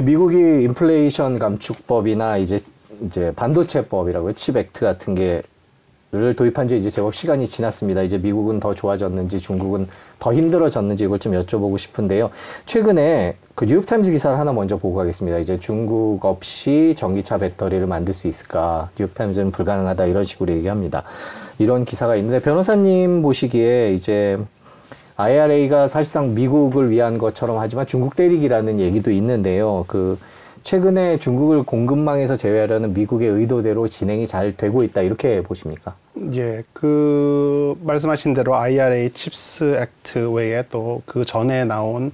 미국이 인플레이션 감축법이나 이제 반도체법이라고요. 칩액트 같은 게를 도입한 지 이제 제법 시간이 지났습니다. 이제 미국은 더 좋아졌는지 중국은 더 힘들어졌는지 이걸 좀 여쭤보고 싶은데요. 최근에 그 뉴욕타임스 기사를 하나 먼저 보고 가겠습니다. 이제 중국 없이 전기차 배터리를 만들 수 있을까? 뉴욕타임스는 불가능하다 이런 식으로 얘기합니다. 이런 기사가 있는데 변호사님 보시기에 이제 IRA가 사실상 미국을 위한 것처럼 하지만 중국 때리기라는 얘기도 있는데요. 그 최근에 중국을 공급망에서 제외하려는 미국의 의도대로 진행이 잘 되고 있다 이렇게 보십니까? 예, 그 말씀하신 대로 IRA 칩스 액트 외에 또 그 전에 나온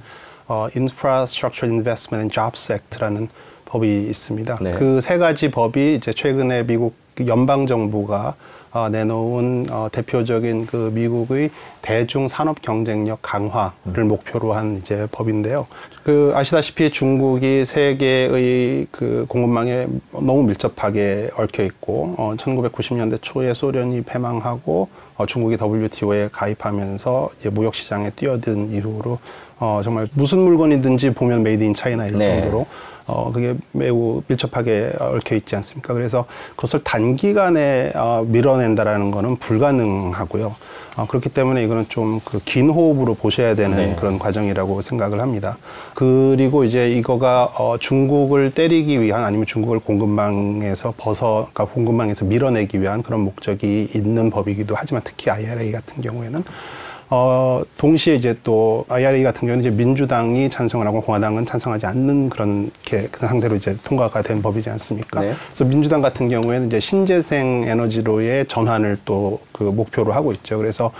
Infrastructure Investment and Jobs Act라는 법이 있습니다. 네. 그 세 가지 법이 이제 최근에 미국 연방 정부가 내놓은 대표적인 그 미국의 대중 산업 경쟁력 강화를 목표로 한 이제 법인데요. 그 아시다시피 중국이 세계의 그 공급망에 너무 밀접하게 얽혀 있고 1990년대 초에 소련이 패망하고 중국이 WTO에 가입하면서 이제 무역 시장에 뛰어든 이후로 정말 무슨 물건이든지 보면 메이드 인 차이나일 네. 정도로 그게 매우 밀접하게 얽혀 있지 않습니까? 그래서 그것을 단기간에 밀어낸다라는 거는 불가능하고요. 그렇기 때문에 이거는 좀 그 긴 호흡으로 보셔야 되는 네. 그런 과정이라고 생각을 합니다. 그리고 이제 이거가 중국을 때리기 위한 아니면 중국을 공급망에서 그러니까 공급망에서 밀어내기 위한 그런 목적이 있는 법이기도 하지만 특히 IRA 같은 경우에는 동시에 이제 또 IRA 같은 경우는 이제 민주당이 찬성을 하고 공화당은 찬성하지 않는 그런 상태로 이제 통과가 된 법이지 않습니까? 네. 그래서 민주당 같은 경우에는 이제 신재생 에너지로의 전환을 또 그 목표로 하고 있죠. 그래서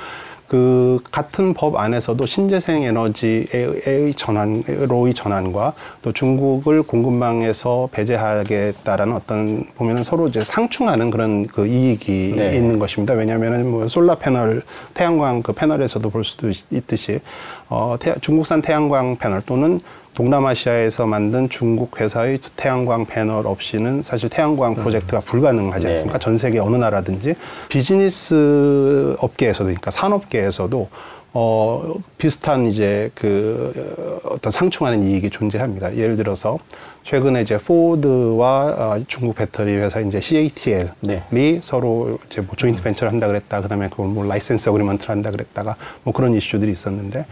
그 같은 법 안에서도 신재생 에너지의 전환로의 전환과 또 중국을 공급망에서 배제하겠다라는 어떤 보면은 서로 이제 상충하는 그런 그 이익이 네. 있는 것입니다. 왜냐하면은 뭐 솔라 패널, 태양광 그 패널에서도 볼 수도 있듯이 중국산 태양광 패널 또는 동남아시아에서 만든 중국 회사의 태양광 패널 없이는 사실 태양광 프로젝트가 불가능하지 않습니까? 네. 전 세계 어느 나라든지 비즈니스 업계에서도, 그러니까 산업계에서도 비슷한 이제 그 어떤 상충하는 이익이 존재합니다. 예를 들어서 최근에 이제 포드와 중국 배터리 회사 이제 CATL이 네. 서로 이제 뭐 조인트 벤처를 한다 그랬다, 그다음에 그걸 뭐 라이센스 어그리먼트를 한다 그랬다가 뭐 그런 이슈들이 있었는데.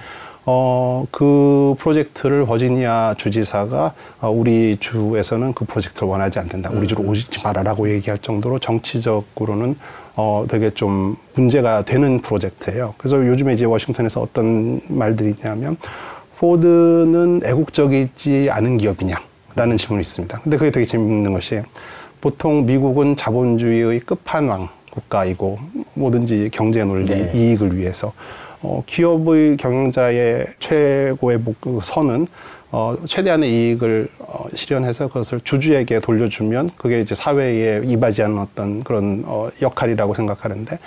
그 프로젝트를 버지니아 주지사가 우리 주에서는 그 프로젝트를 원하지 않는다. 우리 주로 오지 말아라고 얘기할 정도로 정치적으로는 되게 좀 문제가 되는 프로젝트예요. 그래서 요즘에 이제 워싱턴에서 어떤 말들이 있냐면 포드는 애국적이지 않은 기업이냐라는 질문이 있습니다. 근데 그게 되게 재밌는 것이 보통 미국은 자본주의의 끝판왕 국가이고 뭐든지 경제 논리 네. 이익을 위해서 기업의 경영자의 최고의 선은 최대한의 이익을 실현해서 그것을 주주에게 돌려주면 그게 이제 사회에 이바지하는 어떤 그런 역할이라고 생각하는데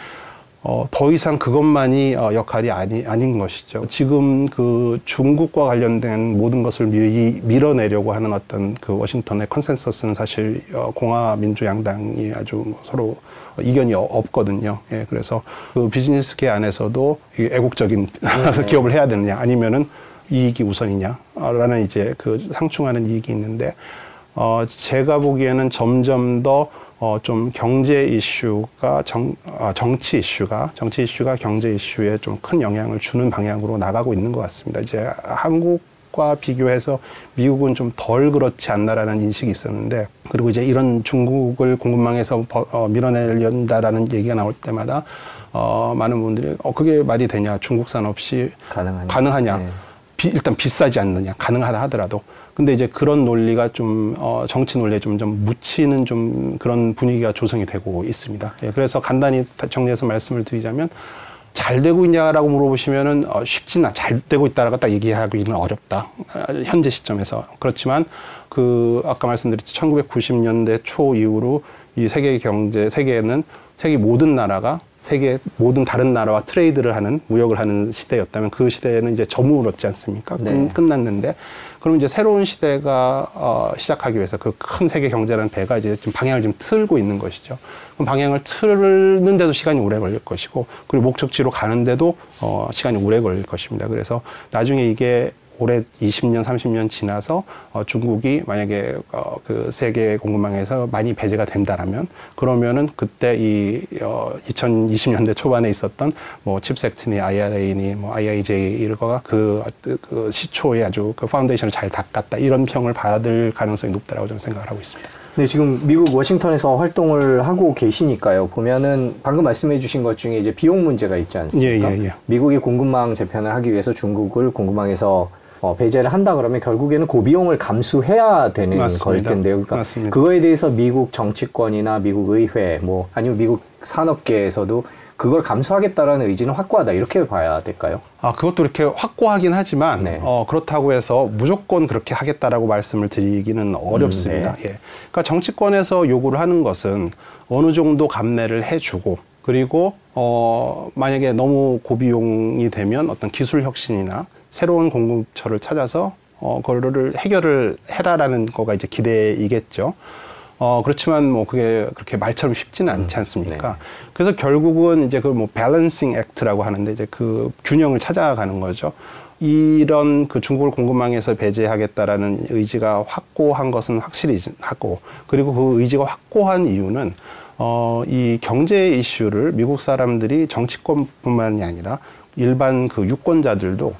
더 이상 그것만이 역할이 아닌 것이죠. 지금 그 중국과 관련된 모든 것을 밀어내려고 하는 어떤 그 워싱턴의 컨센서스는 사실 공화 민주 양당이 아주 서로 이견이 없거든요. 예, 그래서 그 비즈니스계 안에서도 애국적인 기업을 해야 되느냐, 아니면은 이익이 우선이냐라는 이제 그 상충하는 이익이 있는데 제가 보기에는 점점 더 좀 경제 이슈가 정치 이슈가 경제 이슈에 좀 큰 영향을 주는 방향으로 나가고 있는 것 같습니다. 이제 한국과 비교해서 미국은 좀 덜 그렇지 않나라는 인식이 있었는데, 그리고 이제 이런 중국을 공급망에서 밀어내려는다라는 얘기가 나올 때마다 많은 분들이 그게 말이 되냐, 중국산 없이 가능하냐. 네. 일단 비싸지 않느냐, 가능하다 하더라도. 근데 이제 그런 논리가 좀 정치 논리에 좀 묻히는 좀 그런 분위기가 조성이 되고 있습니다. 예, 그래서 간단히 정리해서 말씀을 드리자면 잘 되고 있냐라고 물어보시면은 잘 되고 있다라고 딱 얘기하기는 어렵다. 현재 시점에서. 그렇지만 그 아까 말씀드렸듯이 1990년대 초 이후로 이 세계는 세계 모든 나라가 세계 모든 다른 나라와 트레이드를 하는, 무역을 하는 시대였다면 그 시대는 이제 저물었지 않습니까? 네. 끝났는데, 그럼 이제 새로운 시대가 시작하기 위해서 그 큰 세계 경제라는 배가 이제 지금 방향을 지금 틀고 있는 것이죠. 그럼 방향을 틀는데도 시간이 오래 걸릴 것이고, 그리고 목적지로 가는데도 시간이 오래 걸릴 것입니다. 그래서 나중에 이게 올해 20년, 30년 지나서 중국이 만약에 그 세계 공급망에서 많이 배제가 된다라면, 그러면은 그때 이 2020년대 초반에 있었던 뭐 칩스 액트니 IRA니 뭐 IIJ 이거가 그 시초에 아주 그 파운데이션을 잘 닦았다, 이런 평을 받을 가능성이 높다라고 저는 생각을 하고 있습니다. 네, 지금 미국 워싱턴에서 활동을 하고 계시니까요. 보면은 방금 말씀해 주신 것 중에 이제 비용 문제가 있지 않습니까? 예, 예, 예. 미국이 공급망 재편을 하기 위해서 중국을 공급망에서 배제를 한다 그러면 결국에는 그 비용을 감수해야 되는 걸 텐데요. 그러니까 맞습니다. 그거에 대해서 미국 정치권이나 미국 의회, 뭐 아니면 미국 산업계에서도 그걸 감수하겠다라는 의지는 확고하다, 이렇게 봐야 될까요? 아, 그것도 이렇게 확고하긴 하지만, 네. 그렇다고 해서 무조건 그렇게 하겠다라고 말씀을 드리기는 어렵습니다. 네. 예. 그러니까 정치권에서 요구를 하는 것은 어느 정도 감내를 해주고, 그리고, 만약에 너무 고비용이 되면 어떤 기술 혁신이나 새로운 공급처를 찾아서, 그거를 해결을 해라라는 거가 이제 기대이겠죠. 그렇지만 뭐 그게 그렇게 말처럼 쉽지는 않지 않습니까? 네. 그래서 결국은 이제 그 뭐 밸런싱 액트라고 하는데 이제 그 균형을 찾아가는 거죠. 이런 그 중국을 공급망에서 배제하겠다라는 의지가 확고한 것은 확실히 하고, 그리고 그 의지가 확고한 이유는 이 경제 이슈를 미국 사람들이 정치권뿐만이 아니라 일반 그 유권자들도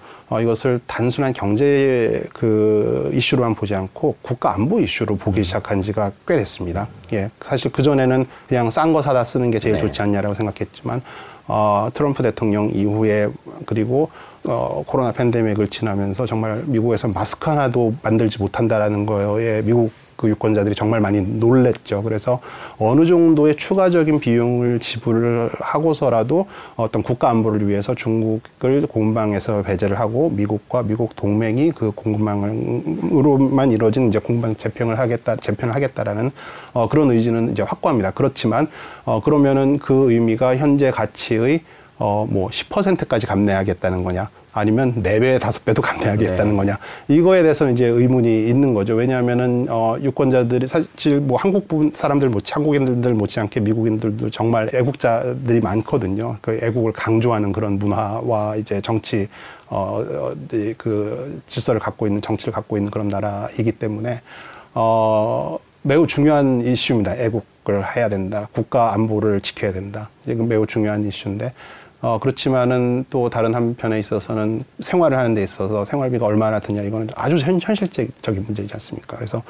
이것을 단순한 경제 그 이슈로만 보지 않고 국가 안보 이슈로 보기 시작한 지가 꽤 됐습니다. 예. 사실 그전에는 그냥 싼 거 사다 쓰는 게 제일 네. 좋지 않냐라고 생각했지만, 트럼프 대통령 이후에, 그리고 코로나 팬데믹을 지나면서 정말 미국에서 마스크 하나도 만들지 못한다라는 거에 미국 그 유권자들이 정말 많이 놀랬죠. 그래서 어느 정도의 추가적인 비용을 지불을 하고서라도 어떤 국가 안보를 위해서 중국을 공급망에서 배제를 하고, 미국과 미국 동맹이 그 공급망으로만 이루어진 이제 공급망 재편을 하겠다라는 그런 의지는 이제 확고합니다. 그렇지만 그러면은 그 의미가 현재 가치의 뭐 10%까지 감내하겠다는 거냐, 아니면 4배, 5배도 감내하겠다는 네. 거냐. 이거에 대해서는 이제 의문이 있는 거죠. 왜냐하면은, 유권자들이 사실 뭐 한국 사람들 못지, 한국인들 못지않게 미국인들도 정말 애국자들이 많거든요. 그 애국을 강조하는 그런 문화와 이제 정치, 그 질서를 갖고 있는, 정치를 갖고 있는 그런 나라이기 때문에, 매우 중요한 이슈입니다. 애국을 해야 된다. 국가 안보를 지켜야 된다. 이건 매우 중요한 이슈인데, 그렇지만은 또 다른 한편에 있어서는 생활을 하는 데 있어서 생활비가 얼마나 드냐, 이거는 아주 현실적인 문제이지 않습니까? 그래서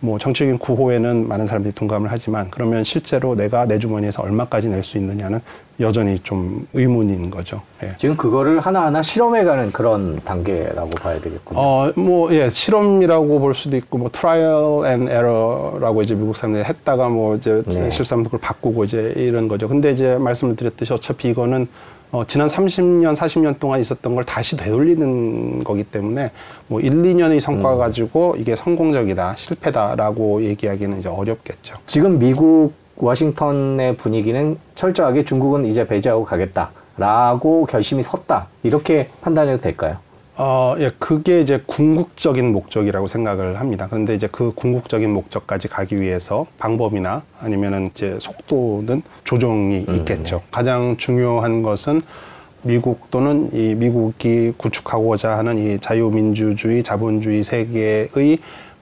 뭐 정치적인 구호에는 많은 사람들이 동감을 하지만, 그러면 실제로 내가 내 주머니에서 얼마까지 낼 수 있느냐는 여전히 좀 의문인 거죠. 예. 지금 그거를 하나하나 실험해가는 그런 단계라고 봐야 되겠군요. 뭐, 예, 실험이라고 볼 수도 있고, 뭐, 트라이얼 앤 에러라고 이제 미국 사람들이 했다가 뭐, 이제 네. 실상 그걸 바꾸고 이제 이런 거죠. 근데 이제 말씀을 드렸듯이 어차피 이거는 지난 30년, 40년 동안 있었던 걸 다시 되돌리는 거기 때문에 뭐 1, 2년의 성과 가지고 이게 성공적이다, 실패다라고 얘기하기는 이제 어렵겠죠. 지금 미국 워싱턴의 분위기는 철저하게 중국은 이제 배제하고 가겠다라고 결심이 섰다, 이렇게 판단해도 될까요? 예, 그게 이제 궁극적인 목적이라고 생각을 합니다. 그런데 이제 그 궁극적인 목적까지 가기 위해서 방법이나 아니면은 이제 속도는 조정이 있겠죠. 가장 중요한 것은 미국 또는 이 미국이 구축하고자 하는 이 자유민주주의, 자본주의 세계의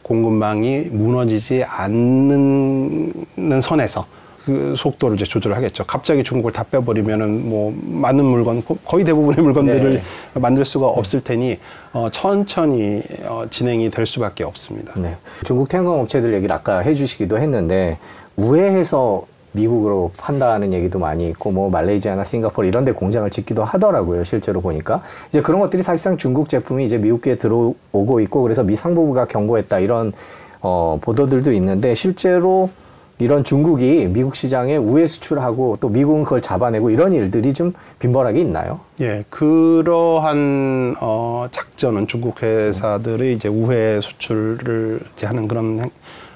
공급망이 무너지지 않는 선에서 그 속도를 이제 조절을 하겠죠. 갑자기 중국을 다 빼버리면은 뭐 많은 물건, 거의 대부분의 물건들을 네. 만들 수가 없을 테니 천천히 진행이 될 수밖에 없습니다. 네. 중국 태양광 업체들 얘기를 아까 해주시기도 했는데, 우회해서 미국으로 판다는 얘기도 많이 있고, 뭐 말레이시아나 싱가포르 이런 데 공장을 짓기도 하더라고요. 실제로 보니까 이제 그런 것들이 사실상 중국 제품이 이제 미국에 들어오고 있고, 그래서 미 상부가 경고했다, 이런 보도들도 있는데, 실제로 이런 중국이 미국 시장에 우회 수출하고 또 미국은 그걸 잡아내고, 이런 일들이 좀 빈번하게 있나요? 예, 그러한 작전은 중국 회사들이 이제 우회 수출을 이제 하는 그런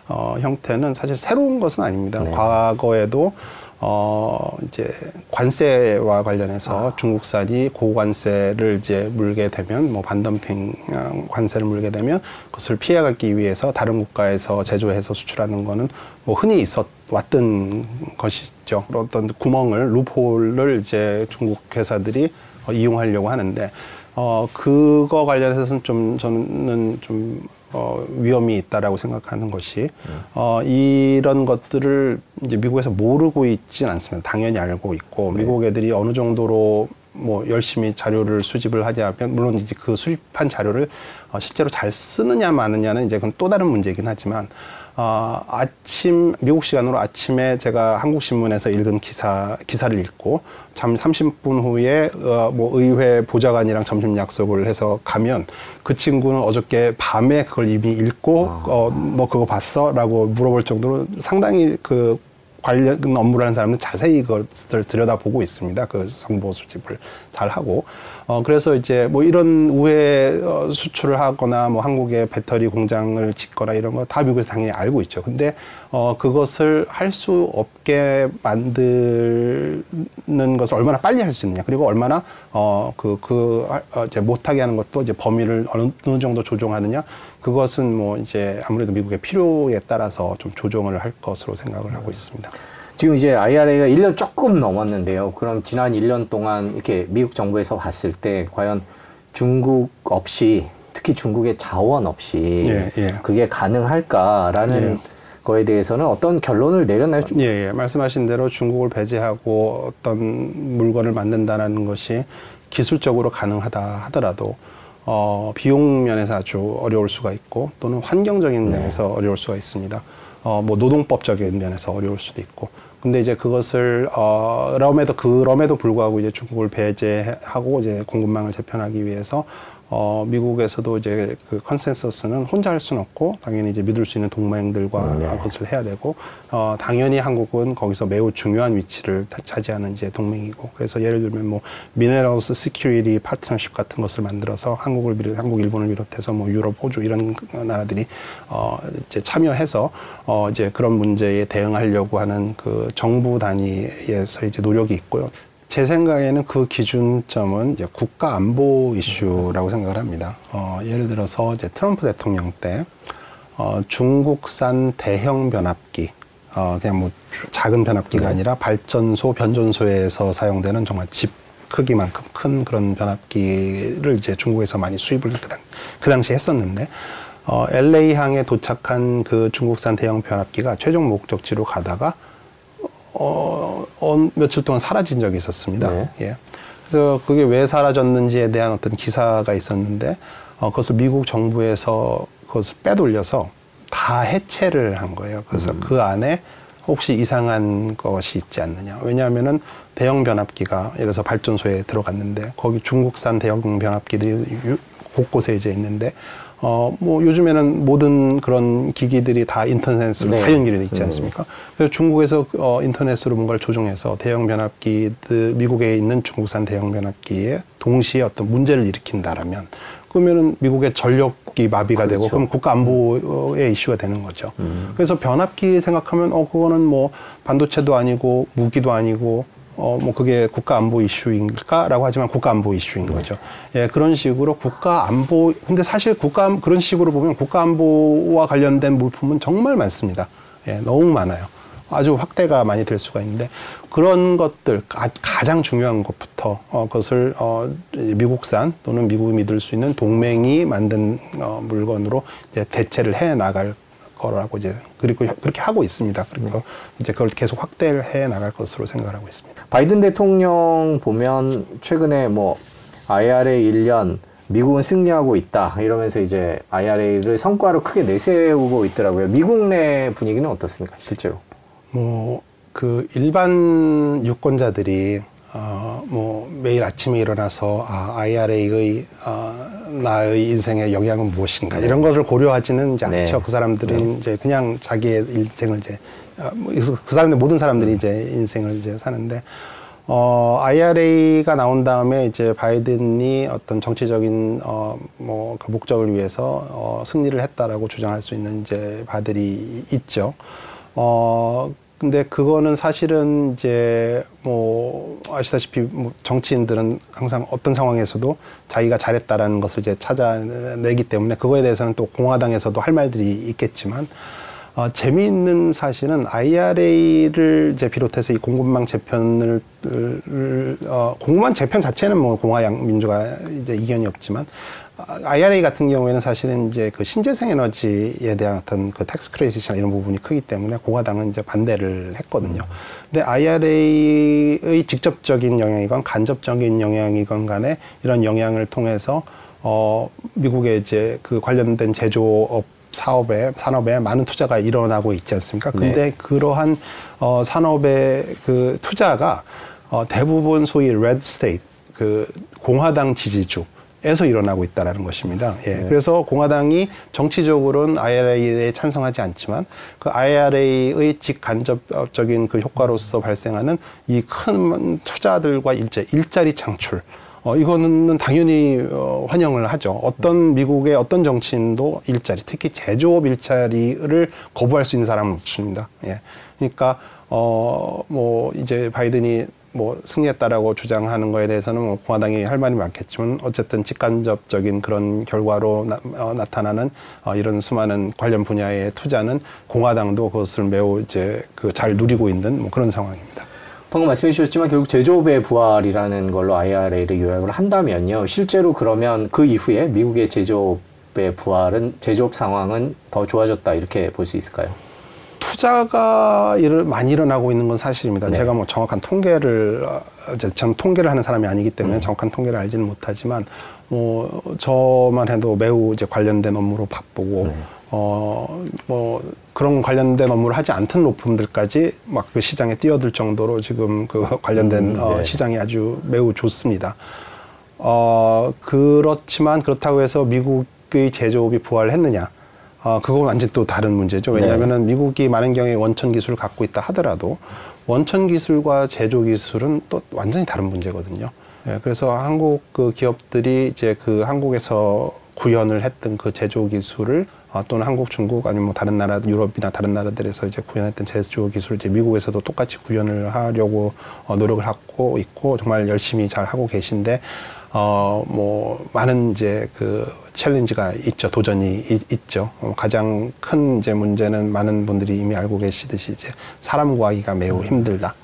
형태는 사실 새로운 것은 아닙니다. 네. 과거에도 이제 관세와 관련해서 중국산이 고관세를 이제 물게 되면, 뭐 반덤핑 관세를 물게 되면 그것을 피해가기 위해서 다른 국가에서 제조해서 수출하는 거는 뭐 흔히 왔던 것이죠. 어떤 구멍을, 루프홀을 이제 중국 회사들이 이용하려고 하는데 그거 관련해서는 좀 저는 좀 위험이 있다라고 생각하는 것이 이런 것들을 이제 미국에서 모르고 있진 않습니다. 당연히 알고 있고 네. 미국 애들이 어느 정도로 뭐 열심히 자료를 수집을 하자면 물론 이제 그 수집한 자료를 실제로 잘 쓰느냐 마느냐는 이제 그건 또 다른 문제이긴 하지만 아침 미국 시간으로 아침에 제가 한국 신문에서 읽은 기사를 읽고 잠 30분 후에 뭐 의회 보좌관이랑 점심 약속을 해서 가면 그 친구는 어저께 밤에 그걸 이미 읽고 뭐 그거 봤어라고 물어볼 정도로 상당히 그 관련 업무를 하는 사람은 자세히 그것을 들여다보고 있습니다. 그 정보 수집을 잘 하고. 그래서 이제 뭐 이런 우회 수출을 하거나 뭐 한국에 배터리 공장을 짓거나 이런 거 다 미국에서 당연히 알고 있죠. 근데 그것을 할 수 없게 만드는 것을 얼마나 빨리 할 수 있느냐. 그리고 얼마나 이제 못하게 하는 것도 이제 범위를 어느 정도 조정하느냐. 그것은 뭐 이제 아무래도 미국의 필요에 따라서 좀 조정을 할 것으로 생각을 하고 있습니다. 지금 이제 IRA가 1년 조금 넘었는데요. 그럼 지난 1년 동안 이렇게 미국 정부에서 봤을 때 과연 중국 없이 특히 중국의 자원 없이 그게 가능할까라는 거에 대해서는 어떤 결론을 내렸나요? 예, 말씀하신 대로 중국을 배제하고 어떤 물건을 만든다는 것이 기술적으로 가능하다 하더라도 비용 면에서 아주 어려울 수가 있고 또는 환경적인 면에서 어려울 수가 있습니다. 뭐 노동법적인 면에서 어려울 수도 있고. 근데 이제 그것을 그럼에도 불구하고 이제 중국을 배제하고 이제 공급망을 재편하기 위해서 미국에서도 이제 그 컨센서스는 혼자 할 수는 없고 당연히 이제 믿을 수 있는 동맹들과 그것을 해야 되고 당연히 한국은 거기서 매우 중요한 위치를 차지하는 이제 동맹이고 그래서 예를 들면 뭐 Minerals Security Partnership 같은 것을 만들어서 한국, 일본을 비롯해서 뭐 유럽, 호주 이런 나라들이 이제 참여해서 이제 그런 문제에 대응하려고 하는 그 정부 단위에서 이제 노력이 있고요. 제 생각에는 그 기준점은 이제 국가 안보 이슈라고 생각을 합니다. 예를 들어서 이제 트럼프 대통령 때 중국산 대형 변압기, 그냥 뭐 작은 변압기가 아니라 변전소에서 사용되는 정말 집 크기만큼 큰 그런 변압기를 이제 중국에서 많이 수입을 그 당시에 했었는데 LA항에 도착한 그 중국산 대형 변압기가 최종 목적지로 가다가 며칠 동안 사라진 적이 있었습니다. 네. 예. 그래서 그게 왜 사라졌는지에 대한 어떤 기사가 있었는데, 그것을 미국 정부에서 그것을 빼돌려서 다 해체를 한 거예요. 그래서 그 안에 혹시 이상한 것이 있지 않느냐. 왜냐하면은 대형 변압기가 예를 들어서 발전소에 들어갔는데, 거기 중국산 대형 변압기들이 곳곳에 이제 있는데, 뭐 요즘에는 모든 그런 기기들이 다 인터넷으로 다 연결이 돼 있지 않습니까? 그래서 중국에서 인터넷으로 뭔가를 조종해서 대형 변압기들 미국에 있는 중국산 대형 변압기에 동시에 어떤 문제를 일으킨다라면 그러면은 미국의 전력이 마비가 되고 그럼 국가 안보의 이슈가 되는 거죠. 그래서 변압기 생각하면 그거는 뭐 반도체도 아니고 무기도 아니고 뭐 그게 국가 안보 이슈인가라고 하지만 국가 안보 이슈인 거죠. 예, 그런 식으로 국가 안보 근데 사실 그런 식으로 보면 국가 안보와 관련된 물품은 정말 많습니다. 예, 너무 많아요. 아주 확대가 많이 될 수가 있는데 그런 것들 가장 중요한 것부터 그것을 미국산 또는 미국이 믿을 수 있는 동맹이 만든 물건으로 이제 대체를 해 나갈 거라고 이제 그리고 그렇게 하고 있습니다. 그리고 이제 그걸 계속 확대를 해 나갈 것으로 생각하고 있습니다. 바이든 대통령 보면 최근에 뭐 IRA 1년 미국은 승리하고 있다 이러면서 이제 IRA를 성과로 크게 내세우고 있더라고요. 미국 내 분위기는 어떻습니까? 실제로 뭐 그 일반 유권자들이 뭐 매일 아침에 일어나서 IRA의 나의 인생에 영향은 무엇인가 이런 것을 고려하지는 이제 않죠. 그 사람들은 이제 그냥 자기의 인생을 이제 그 사람들 모든 사람들이 이제 인생을 이제 사는데 IRA가 나온 다음에 이제 바이든이 어떤 정치적인 뭐 그 목적을 위해서 승리를 했다라고 주장할 수 있는 이제 바들이 있죠. 근데 그거는 사실은 이제 뭐 아시다시피 정치인들은 항상 어떤 상황에서도 자기가 잘했다라는 것을 이제 찾아내기 때문에 그거에 대해서는 또 공화당에서도 할 말들이 있겠지만 재미있는 사실은 IRA를 이제 비롯해서 이 공급망 재편을 공급망 재편 자체는 뭐 공화양 민주가 이제 이견이 없지만 IRA 같은 경우에는 사실은 이제 그 신재생 에너지에 대한 어떤 그 텍스 크레딧이나 이런 부분이 크기 때문에 고가당은 이제 반대를 했거든요. 근데 IRA의 직접적인 영향이건 간접적인 영향이건 간에 이런 영향을 통해서 미국의 이제 그 관련된 제조업 산업에 많은 투자가 일어나고 있지 않습니까? 근데 네. 그러한 산업의 그 투자가 대부분 소위 레드 스테이트, 그 공화당 지지주에서 일어나고 있다라는 것입니다. 예. 네. 그래서 공화당이 정치적으로는 IRA에 찬성하지 않지만 그 IRA의 직간접적인 그 효과로서 발생하는 이 큰 투자들과 일자리 창출 이거는 당연히 환영을 하죠. 어떤 미국의 어떤 정치인도 일자리, 특히 제조업 일자리를 거부할 수 있는 사람은 없습니다. 예. 그러니까 뭐 이제 바이든이 뭐 승리했다라고 주장하는 거에 대해서는 뭐 공화당이 할 말이 많겠지만 어쨌든 직간접적인 그런 결과로 나타나는 이런 수많은 관련 분야의 투자는 공화당도 그것을 매우 이제 그 잘 누리고 있는 뭐 그런 상황입니다. 방금 말씀해 주셨지만 결국 제조업의 부활이라는 걸로 IRA를 요약을 한다면요. 실제로 그러면 그 이후에 미국의 제조업의 부활은 제조업 상황은 더 좋아졌다 이렇게 볼 수 있을까요? 투자가 많이 일어나고 있는 건 사실입니다. 네. 제가 뭐 정확한 통계를 전 통계를 하는 사람이 아니기 때문에 정확한 통계를 알지는 못하지만 뭐 저만 해도 매우 이제 관련된 업무로 바쁘고 뭐 그런 관련된 업무를 하지 않던 로펌들까지 막 그 시장에 뛰어들 정도로 지금 그 관련된 네. 시장이 아주 매우 좋습니다. 그렇지만 그렇다고 해서 미국의 제조업이 부활했느냐? 그건 완전 또 다른 문제죠. 왜냐하면은 네. 미국이 많은 경우에 원천 기술을 갖고 있다 하더라도 원천 기술과 제조 기술은 또 완전히 다른 문제거든요. 예, 그래서 한국 그 기업들이 이제 그 한국에서 구현을 했던 그 제조 기술을 또는 한국, 중국 아니면 뭐 다른 나라, 유럽이나 다른 나라들에서 이제 구현했던 제조 기술을 이제 미국에서도 똑같이 구현을 하려고 노력을 하고 있고 정말 열심히 잘 하고 계신데 뭐 많은 이제 그 챌린지가 있죠, 도전이 있죠. 가장 큰 이제 문제는 많은 분들이 이미 알고 계시듯이 이제 사람 구하기가 매우 힘들다.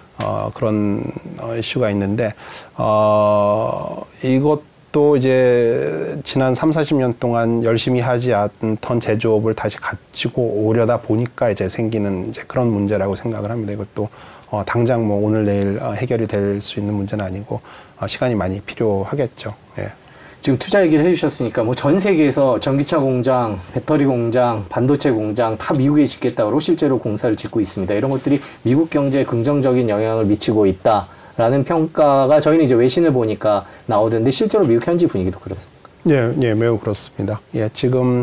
그런 이슈가 있는데 이것 또 이제 지난 30-40년 동안 열심히 하지 않던 제조업을 다시 가지고 오려다 보니까 이제 생기는 이제 그런 문제라고 생각을 합니다. 이것도 당장 뭐 오늘 내일 해결이 될 수 있는 문제는 아니고 시간이 많이 필요하겠죠. 예. 지금 투자 얘기를 해주셨으니까 뭐 전 세계에서 전기차 공장, 배터리 공장, 반도체 공장 다 미국에 짓겠다고 실제로 공사를 짓고 있습니다. 이런 것들이 미국 경제에 긍정적인 영향을 미치고 있다. 라는 평가가 저희는 이제 외신을 보니까 나오던데 실제로 미국 현지 분위기도 그렇습니까? 예, 예, 매우 그렇습니다. 예, 지금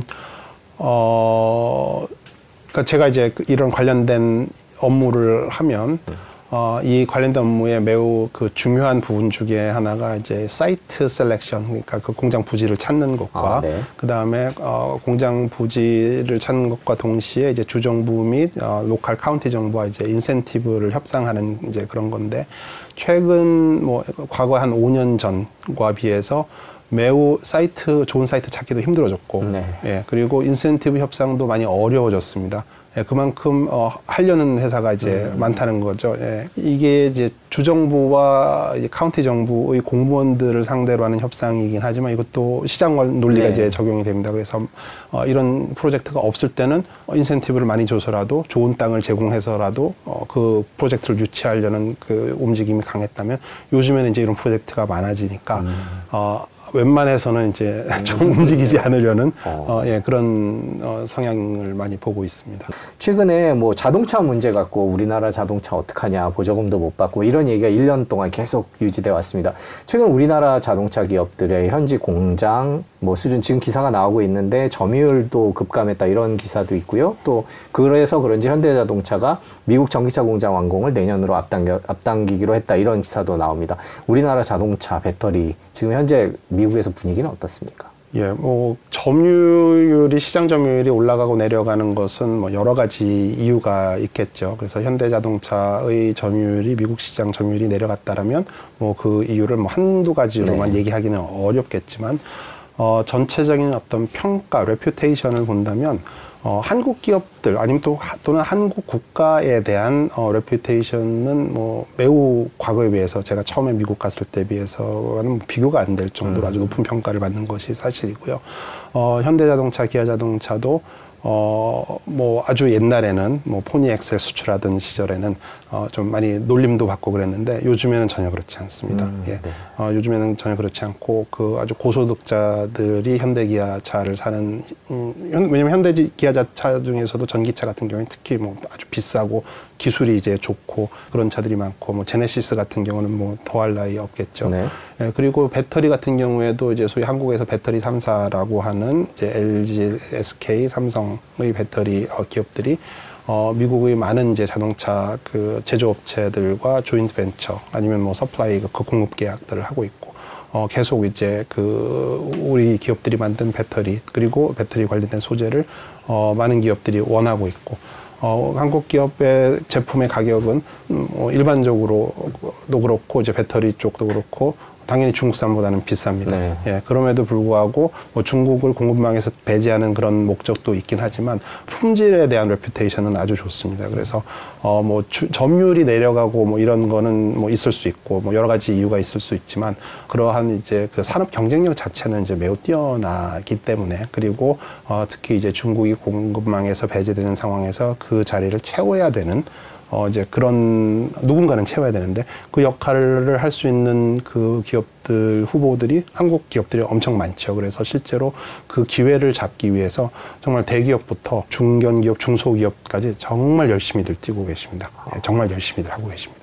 그러니까 제가 이제 이런 관련된 업무를 하면 이 관련된 업무에 매우 그 중요한 부분 중에 하나가 이제 사이트 셀렉션, 그러니까 그 공장 부지를 찾는 것과 네. 그 다음에 공장 부지를 찾는 것과 동시에 이제 주정부 및 로컬 카운티 정부와 이제 인센티브를 협상하는 이제 그런 건데 최근 뭐 과거 한 5년 전과 비해서 매우 좋은 사이트 찾기도 힘들어졌고, 네. 예, 그리고 인센티브 협상도 많이 어려워졌습니다. 예, 그만큼 하려는 회사가 이제 많다는 거죠. 예, 이게 이제 주정부와 이제 카운티 정부의 공무원들을 상대로 하는 협상이긴 하지만 이것도 시장 논리가 네. 이제 적용이 됩니다. 그래서 이런 프로젝트가 없을 때는 인센티브를 많이 줘서라도 좋은 땅을 제공해서라도 그 프로젝트를 유치하려는 그 움직임이 강했다면 요즘에는 이제 이런 프로젝트가 많아지니까. 웬만해서는 이제 좀 움직이지 않으려는 예, 그런 성향을 많이 보고 있습니다. 최근에 뭐 자동차 문제 갖고 우리나라 자동차 어떡하냐 보조금도 못 받고 이런 얘기가 1년 동안 계속 유지돼 왔습니다. 최근 우리나라 자동차 기업들의 현지 공장 뭐 수준 지금 기사가 나오고 있는데 점유율도 급감했다 이런 기사도 있고요. 또 그래서 그런지 현대자동차가 미국 전기차 공장 완공을 내년으로 앞당기기로 했다 이런 기사도 나옵니다. 우리나라 자동차 배터리 지금 현재 미국에서 분위기는 어떻습니까? 예, 뭐 시장 점유율이 올라가고 내려가는 것은 뭐 여러 가지 이유가 있겠죠. 그래서 현대자동차의 점유율이 미국 시장 점유율이 내려갔다라면 뭐 그 이유를 뭐 한두 가지로만 네. 얘기하기는 어렵겠지만 전체적인 어떤 평가, 레퓨테이션을 본다면 한국 기업들 아니면 또는 한국 국가에 대한 레퓨테이션은 뭐 매우 과거에 비해서 제가 처음에 미국 갔을 때 비해서는 비교가 안 될 정도로 아주 높은 평가를 받는 것이 사실이고요. 현대자동차, 기아자동차도 뭐 아주 옛날에는 뭐 포니엑셀 수출하던 시절에는 좀 많이 놀림도 받고 그랬는데 요즘에는 전혀 그렇지 않습니다. 예. 네. 요즘에는 전혀 그렇지 않고 그 아주 고소득자들이 현대기아차를 사는 왜냐면 현대기아차 중에서도 전기차 같은 경우에 특히 뭐 아주 비싸고 기술이 이제 좋고 그런 차들이 많고 뭐 제네시스 같은 경우는 뭐 더할 나위 없겠죠. 네. 예, 그리고 배터리 같은 경우에도 이제 소위 한국에서 배터리 3사라고 하는 이제 LG, SK, 삼성의 배터리 기업들이 미국의 많은 이제 자동차 그 제조업체들과 조인트 벤처 아니면 뭐 서플라이 그 공급 계약들을 하고 있고 계속 이제 그 우리 기업들이 만든 배터리 그리고 배터리 관련된 소재를 많은 기업들이 원하고 있고. 한국 기업의 제품의 가격은 일반적으로도 그렇고 이제 배터리 쪽도 그렇고 당연히 중국산보다는 비쌉니다. 네. 예, 그럼에도 불구하고 뭐 중국을 공급망에서 배제하는 그런 목적도 있긴 하지만 품질에 대한 레퓨테이션은 아주 좋습니다. 그래서 뭐 점유율이 내려가고 뭐 이런 거는 뭐 있을 수 있고 뭐 여러 가지 이유가 있을 수 있지만 그러한 이제 그 산업 경쟁력 자체는 이제 매우 뛰어나기 때문에 그리고 특히 이제 중국이 공급망에서 배제되는 상황에서 그 자리를 채워야 되는 이제 그런 누군가는 채워야 되는데 그 역할을 할 수 있는 그 기업들 후보들이 한국 기업들이 엄청 많죠. 그래서 실제로 그 기회를 잡기 위해서 정말 대기업부터 중견기업, 중소기업까지 정말 열심히들 뛰고 계십니다. 정말 열심히들 하고 계십니다.